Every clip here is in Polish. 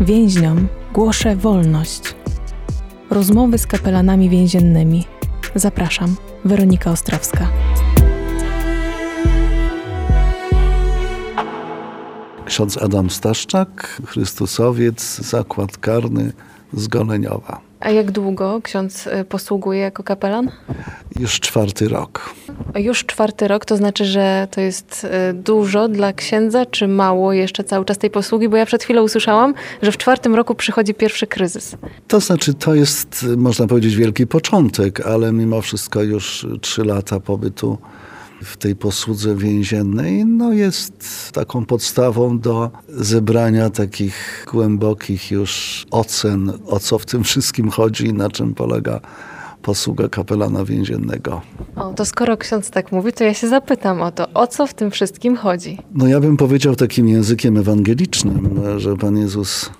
Więźniom głoszę wolność. Rozmowy z kapelanami więziennymi. Zapraszam, Weronika Ostrowska. Ksiądz Adam Staszczak, Chrystusowiec, zakład karny z Goleniowa. A jak długo ksiądz posługuje jako kapelan? Już 4. rok. Już 4. rok, to znaczy, że to jest dużo dla księdza, czy mało jeszcze cały czas tej posługi? Bo ja przed chwilą usłyszałam, że w 4. roku przychodzi pierwszy kryzys. To znaczy, to jest, można powiedzieć, wielki początek, ale mimo wszystko już 3 lata pobytu w tej posłudze więziennej, jest taką podstawą do zebrania takich głębokich już ocen, o co w tym wszystkim chodzi i na czym polega posługa kapelana więziennego. To skoro ksiądz tak mówi, to ja się zapytam o to, o co w tym wszystkim chodzi? Ja bym powiedział takim językiem ewangelicznym, że Pan Jezus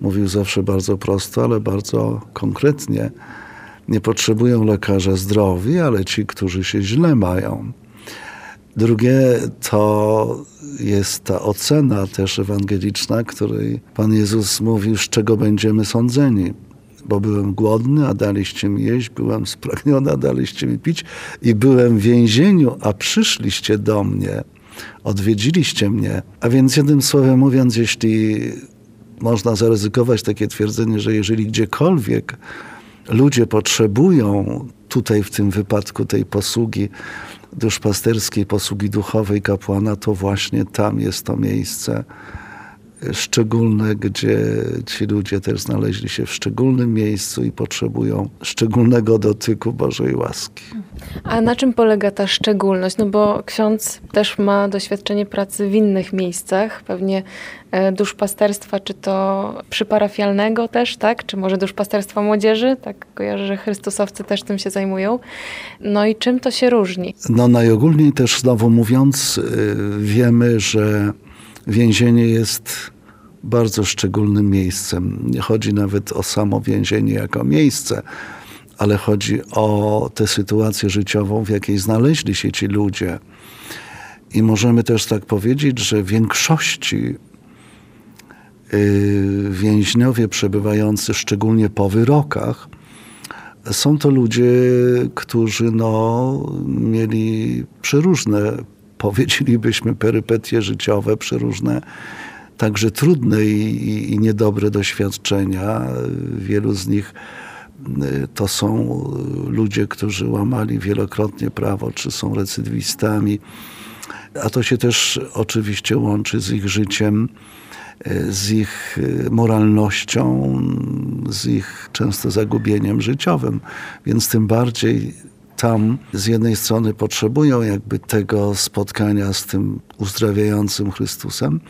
mówił zawsze bardzo prosto, ale bardzo konkretnie. Nie potrzebują lekarza zdrowi, ale ci, którzy się źle mają. Drugie to jest ta ocena też ewangeliczna, której Pan Jezus mówił, z czego będziemy sądzeni. Bo byłem głodny, a daliście mi jeść, byłem spragniony, a daliście mi pić i byłem w więzieniu, a przyszliście do mnie, odwiedziliście mnie. A więc jednym słowem mówiąc, jeśli można zaryzykować takie twierdzenie, że jeżeli gdziekolwiek ludzie potrzebują tutaj w tym wypadku tej posługi duszpasterskiej, posługi duchowej kapłana, to właśnie tam jest to miejsce szczególne, gdzie ci ludzie też znaleźli się w szczególnym miejscu i potrzebują szczególnego dotyku Bożej łaski. A na czym polega ta szczególność? Bo ksiądz też ma doświadczenie pracy w innych miejscach, pewnie duszpasterstwa, czy to przyparafialnego też, tak? Czy może duszpasterstwa młodzieży? Tak, kojarzę, że chrystusowcy też tym się zajmują. I czym to się różni? Najogólniej też znowu mówiąc, wiemy, że więzienie jest bardzo szczególnym miejscem. Nie chodzi nawet o samo więzienie jako miejsce, ale chodzi o tę sytuację życiową, w jakiej znaleźli się ci ludzie. I możemy też tak powiedzieć, że w większości więźniowie przebywający, szczególnie po wyrokach, są to ludzie, którzy mieli przeróżne, powiedzielibyśmy, perypetie życiowe, przeróżne, także trudne i niedobre doświadczenia. Wielu z nich to są ludzie, którzy łamali wielokrotnie prawo, czy są recydywistami. A to się też oczywiście łączy z ich życiem, z ich moralnością, z ich często zagubieniem życiowym. Więc tym bardziej tam z jednej strony potrzebują tego spotkania z tym uzdrawiającym Chrystusem,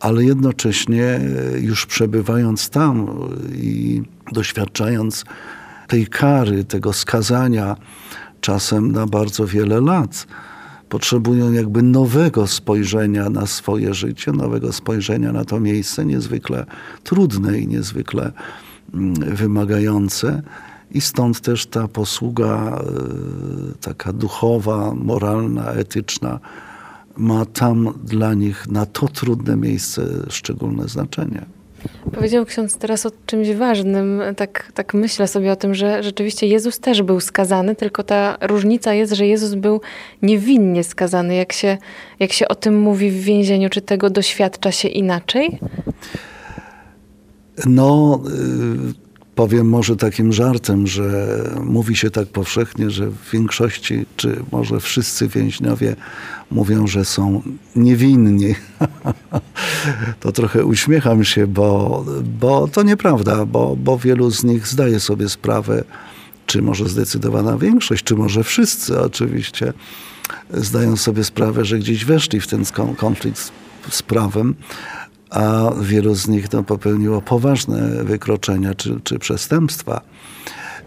ale jednocześnie już przebywając tam i doświadczając tej kary, tego skazania czasem na bardzo wiele lat, potrzebują nowego spojrzenia na swoje życie, nowego spojrzenia na to miejsce niezwykle trudne i niezwykle wymagające. I stąd też ta posługa taka duchowa, moralna, etyczna ma tam dla nich na to trudne miejsce szczególne znaczenie. Powiedział ksiądz teraz o czymś ważnym. Tak myślę sobie o tym, że rzeczywiście Jezus też był skazany, tylko ta różnica jest, że Jezus był niewinnie skazany. Jak się o tym mówi w więzieniu, czy tego doświadcza się inaczej? Powiem może takim żartem, że mówi się tak powszechnie, że w większości, czy może wszyscy więźniowie mówią, że są niewinni. To trochę uśmiecham się, bo to nieprawda, bo wielu z nich zdaje sobie sprawę, czy może zdecydowana większość, czy może wszyscy oczywiście zdają sobie sprawę, że gdzieś weszli w ten konflikt z prawem, a wielu z nich popełniło poważne wykroczenia czy przestępstwa.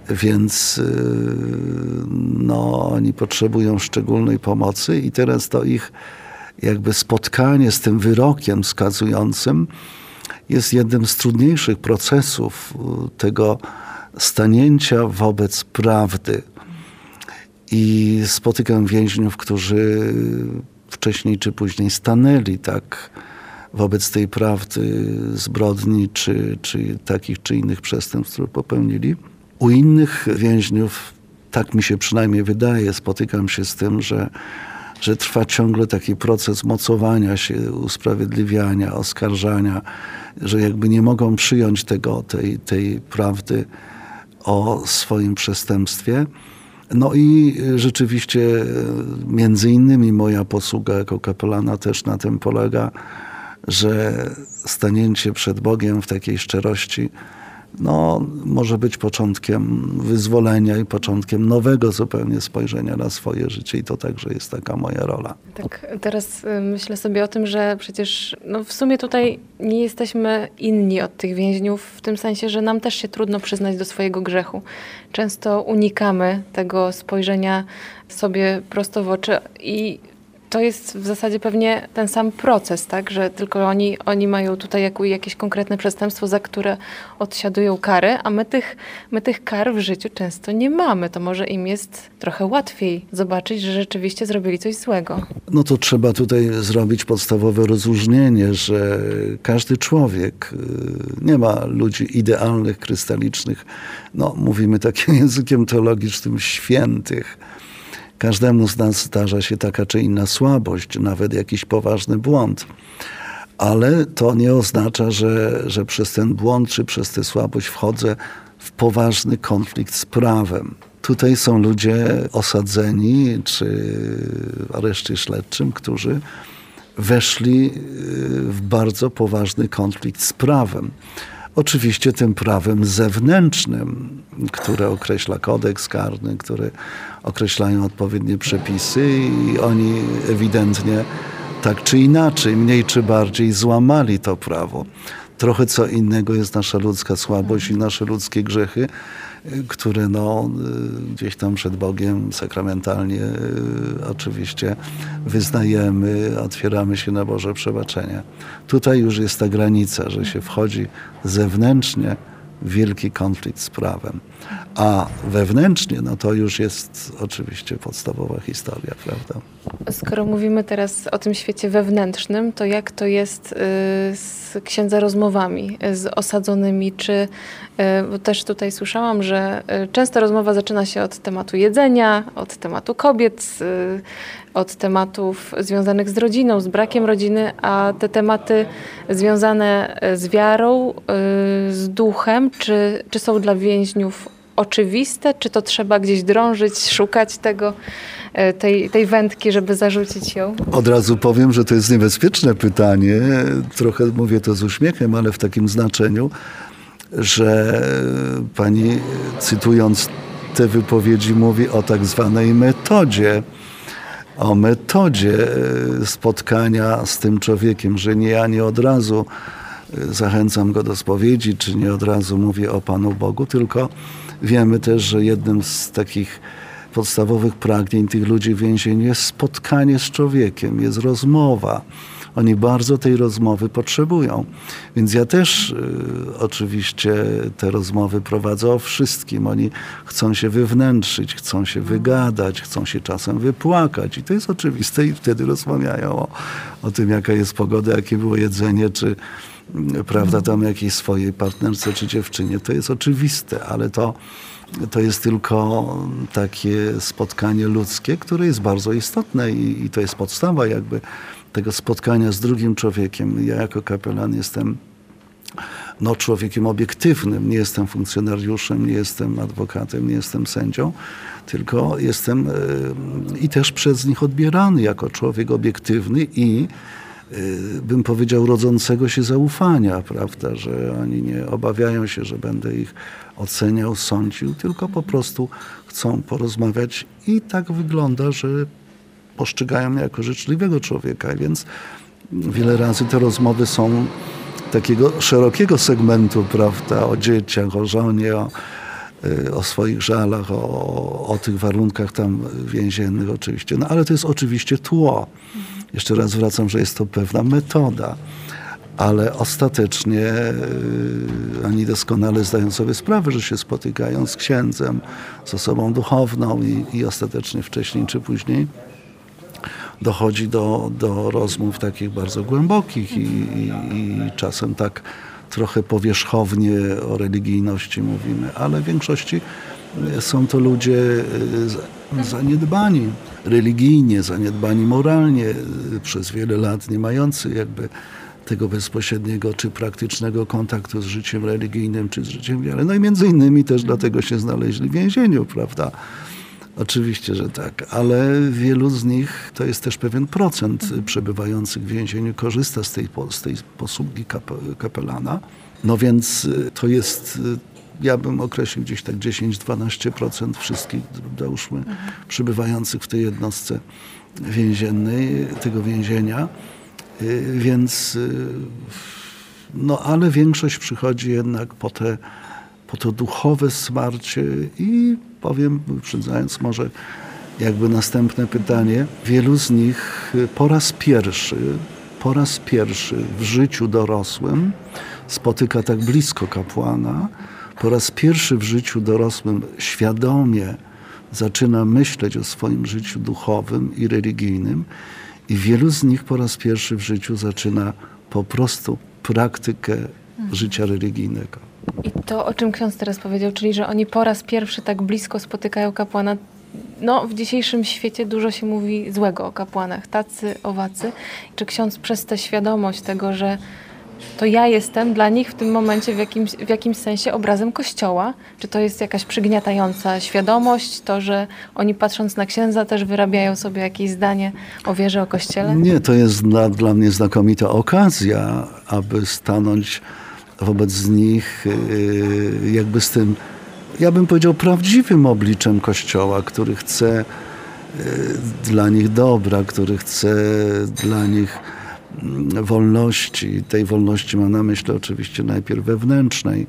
Więc oni potrzebują szczególnej pomocy i teraz to ich spotkanie z tym wyrokiem skazującym jest jednym z trudniejszych procesów tego stanięcia wobec prawdy. I spotykam więźniów, którzy wcześniej czy później stanęli tak wobec tej prawdy zbrodni, czy takich, czy innych przestępstw, które popełnili. U innych więźniów, tak mi się przynajmniej wydaje, spotykam się z tym, że trwa ciągle taki proces mocowania się, usprawiedliwiania, oskarżania, że jakby nie mogą przyjąć tej prawdy o swoim przestępstwie. No i rzeczywiście między innymi moja posługa jako kapelana też na tym polega, że stanięcie przed Bogiem w takiej szczerości może być początkiem wyzwolenia i początkiem nowego zupełnie spojrzenia na swoje życie i to także jest taka moja rola. Tak, teraz myślę sobie o tym, że przecież w sumie tutaj nie jesteśmy inni od tych więźniów w tym sensie, że nam też się trudno przyznać do swojego grzechu. Często unikamy tego spojrzenia sobie prosto w oczy i to jest w zasadzie pewnie ten sam proces, tak? Że tylko oni mają tutaj jakieś konkretne przestępstwo, za które odsiadują kary, a my tych kar w życiu często nie mamy. To może im jest trochę łatwiej zobaczyć, że rzeczywiście zrobili coś złego. No to trzeba tutaj zrobić podstawowe rozróżnienie, że każdy człowiek, nie ma ludzi idealnych, krystalicznych, mówimy takim językiem teologicznym, świętych. Każdemu z nas zdarza się taka czy inna słabość, nawet jakiś poważny błąd. Ale to nie oznacza, że przez ten błąd czy przez tę słabość wchodzę w poważny konflikt z prawem. Tutaj są ludzie osadzeni czy w areszcie śledczym, którzy weszli w bardzo poważny konflikt z prawem. Oczywiście tym prawem zewnętrznym, które określa kodeks karny, który określają odpowiednie przepisy i oni ewidentnie tak czy inaczej, mniej czy bardziej złamali to prawo. Trochę co innego jest nasza ludzka słabość i nasze ludzkie grzechy, które gdzieś tam przed Bogiem sakramentalnie oczywiście wyznajemy, otwieramy się na Boże przebaczenie. Tutaj już jest ta granica, że się wchodzi zewnętrznie w wielki konflikt z prawem, a wewnętrznie to już jest oczywiście podstawowa historia, prawda? Skoro mówimy teraz o tym świecie wewnętrznym, to jak to jest z księdza rozmowami, z osadzonymi? Czy bo też tutaj słyszałam, że często rozmowa zaczyna się od tematu jedzenia, od tematu kobiet, od tematów związanych z rodziną, z brakiem rodziny, a te tematy związane z wiarą, z duchem, czy są dla więźniów oczywiste? Czy to trzeba gdzieś drążyć, szukać tej wędki, żeby zarzucić ją? Od razu powiem, że to jest niebezpieczne pytanie. Trochę mówię to z uśmiechem, ale w takim znaczeniu, że pani cytując te wypowiedzi mówi o tak zwanej metodzie. O metodzie spotkania z tym człowiekiem, że nie od razu zachęcam go do spowiedzi, czy nie od razu mówię o Panu Bogu, tylko wiemy też, że jednym z takich podstawowych pragnień tych ludzi w więzieniu jest spotkanie z człowiekiem, jest rozmowa. Oni bardzo tej rozmowy potrzebują. Więc ja też oczywiście te rozmowy prowadzę o wszystkim. Oni chcą się wewnętrzyć, chcą się wygadać, chcą się czasem wypłakać. I to jest oczywiste i wtedy rozmawiają o tym, jaka jest pogoda, jakie było jedzenie, czy prawda, tam jakiejś swojej partnerce czy dziewczynie. To jest oczywiste, ale to jest tylko takie spotkanie ludzkie, które jest bardzo istotne i to jest podstawa jakby tego spotkania z drugim człowiekiem. Ja jako kapelan jestem człowiekiem obiektywnym. Nie jestem funkcjonariuszem, nie jestem adwokatem, nie jestem sędzią, tylko jestem i też przez nich odbierany jako człowiek obiektywny i bym powiedział rodzącego się zaufania, prawda, że oni nie obawiają się, że będę ich oceniał, sądził, tylko po prostu chcą porozmawiać i tak wygląda, że postrzegają mnie jako życzliwego człowieka, więc wiele razy te rozmowy są takiego szerokiego segmentu, prawda, o dzieciach, o żonie, o swoich żalach, o tych warunkach tam więziennych oczywiście, ale to jest oczywiście tło. Jeszcze raz wracam, że jest to pewna metoda, ale ostatecznie oni doskonale zdają sobie sprawę, że się spotykają z księdzem, z osobą duchowną i ostatecznie wcześniej czy później dochodzi do rozmów takich bardzo głębokich i czasem tak trochę powierzchownie o religijności mówimy, ale w większości są to ludzie zaniedbani religijnie, zaniedbani moralnie, przez wiele lat nie mający jakby tego bezpośredniego czy praktycznego kontaktu z życiem religijnym czy z życiem wiary. No i między innymi też dlatego się znaleźli w więzieniu, prawda? Oczywiście, że tak, ale wielu z nich, to jest też pewien procent przebywających w więzieniu, korzysta z tej posługi kapelana. No więc to jest, ja bym określił gdzieś tak 10-12% wszystkich, załóżmy, przebywających w tej jednostce więziennej, tego więzienia. Więc, no ale większość przychodzi jednak po to duchowe wsparcie i powiem, wyprzedzając może jakby następne pytanie, wielu z nich po raz pierwszy w życiu dorosłym spotyka tak blisko kapłana, po raz pierwszy w życiu dorosłym świadomie zaczyna myśleć o swoim życiu duchowym i religijnym i wielu z nich po raz pierwszy w życiu zaczyna po prostu praktykę życia religijnego. I to, o czym ksiądz teraz powiedział, czyli że oni po raz pierwszy tak blisko spotykają kapłana. No, w dzisiejszym świecie dużo się mówi złego o kapłanach, tacy, owacy. Czy ksiądz przez tę świadomość tego, że to ja jestem dla nich w tym momencie w jakimś sensie obrazem Kościoła? Czy to jest jakaś przygniatająca świadomość, to, że oni patrząc na księdza też wyrabiają sobie jakieś zdanie o wierze, o Kościele? Nie, to jest dla mnie znakomita okazja, aby stanąć wobec nich jakby z tym, ja bym powiedział, prawdziwym obliczem Kościoła, który chce dla nich dobra, który chce dla nich wolności. Tej wolności mam na myśli oczywiście najpierw wewnętrznej,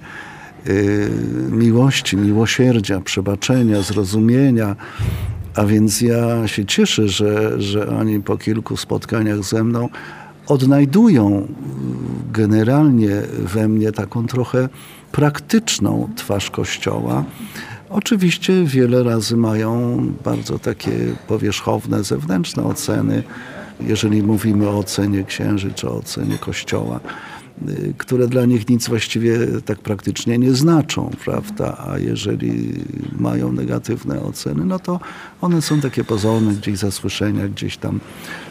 miłości, miłosierdzia, przebaczenia, zrozumienia. A więc ja się cieszę, że oni po kilku spotkaniach ze mną odnajdują generalnie we mnie taką trochę praktyczną twarz Kościoła. Oczywiście wiele razy mają bardzo takie powierzchowne, zewnętrzne oceny, jeżeli mówimy o ocenie księży czy o ocenie Kościoła, które dla nich nic właściwie tak praktycznie nie znaczą, prawda? A jeżeli mają negatywne oceny, no to one są takie pozorne, gdzieś zasłyszenia, gdzieś tam,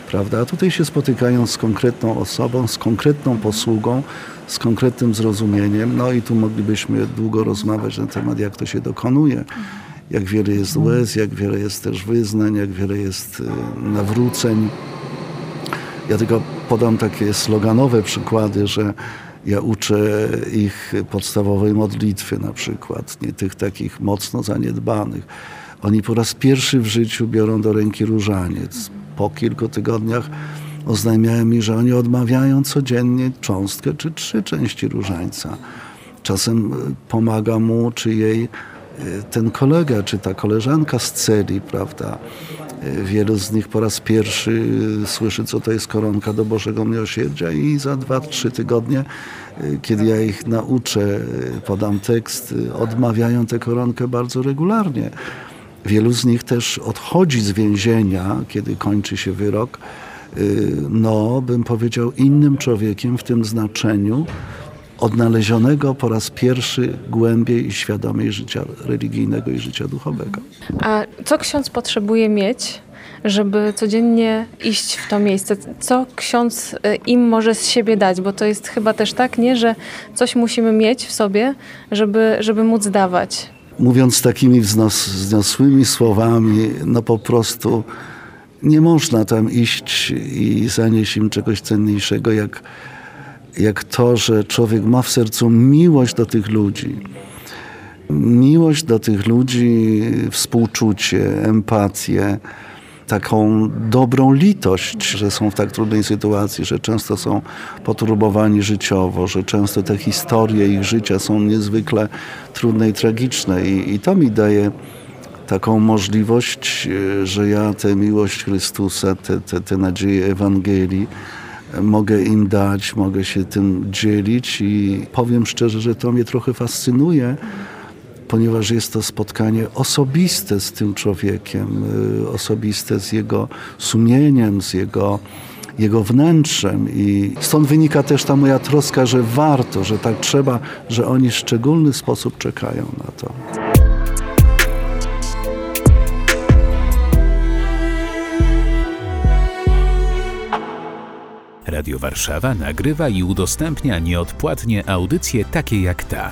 prawda? A tutaj się spotykają z konkretną osobą, z konkretną posługą, z konkretnym zrozumieniem. No i tu moglibyśmy długo rozmawiać na temat, jak to się dokonuje, jak wiele jest łez, jak wiele jest też wyznań, jak wiele jest nawróceń. Ja tylko podam takie sloganowe przykłady, że ja uczę ich podstawowej modlitwy na przykład, nie tych takich mocno zaniedbanych. Oni po raz pierwszy w życiu biorą do ręki różaniec. Po kilku tygodniach oznajmiają mi, że oni odmawiają codziennie cząstkę czy 3 części różańca. Czasem pomaga mu czy jej ten kolega czy ta koleżanka z celi, prawda? Wielu z nich po raz pierwszy słyszy, co to jest koronka do Bożego Miłosierdzia i za 2-3 tygodnie, kiedy ja ich nauczę, podam tekst, odmawiają tę koronkę bardzo regularnie. Wielu z nich też odchodzi z więzienia, kiedy kończy się wyrok, no bym powiedział innym człowiekiem w tym znaczeniu, odnalezionego po raz pierwszy głębiej i świadomie życia religijnego i życia duchowego. A co ksiądz potrzebuje mieć, żeby codziennie iść w to miejsce? Co ksiądz im może z siebie dać? Bo to jest chyba też tak, nie, że coś musimy mieć w sobie, żeby móc dawać. Mówiąc takimi wzniosłymi słowami, no po prostu nie można tam iść i zanieść im czegoś cenniejszego jak to, że człowiek ma w sercu miłość do tych ludzi. Miłość do tych ludzi, współczucie, empatię, taką dobrą litość, że są w tak trudnej sytuacji, że często są poturbowani życiowo, że często te historie ich życia są niezwykle trudne i tragiczne. I to mi daje taką możliwość, że ja tę miłość Chrystusa, te nadzieje Ewangelii mogę im dać, mogę się tym dzielić i powiem szczerze, że to mnie trochę fascynuje, ponieważ jest to spotkanie osobiste z tym człowiekiem, osobiste z jego sumieniem, z jego wnętrzem, i stąd wynika też ta moja troska, że warto, że tak trzeba, że oni w szczególny sposób czekają na to. Radio Warszawa nagrywa i udostępnia nieodpłatnie audycje takie jak ta.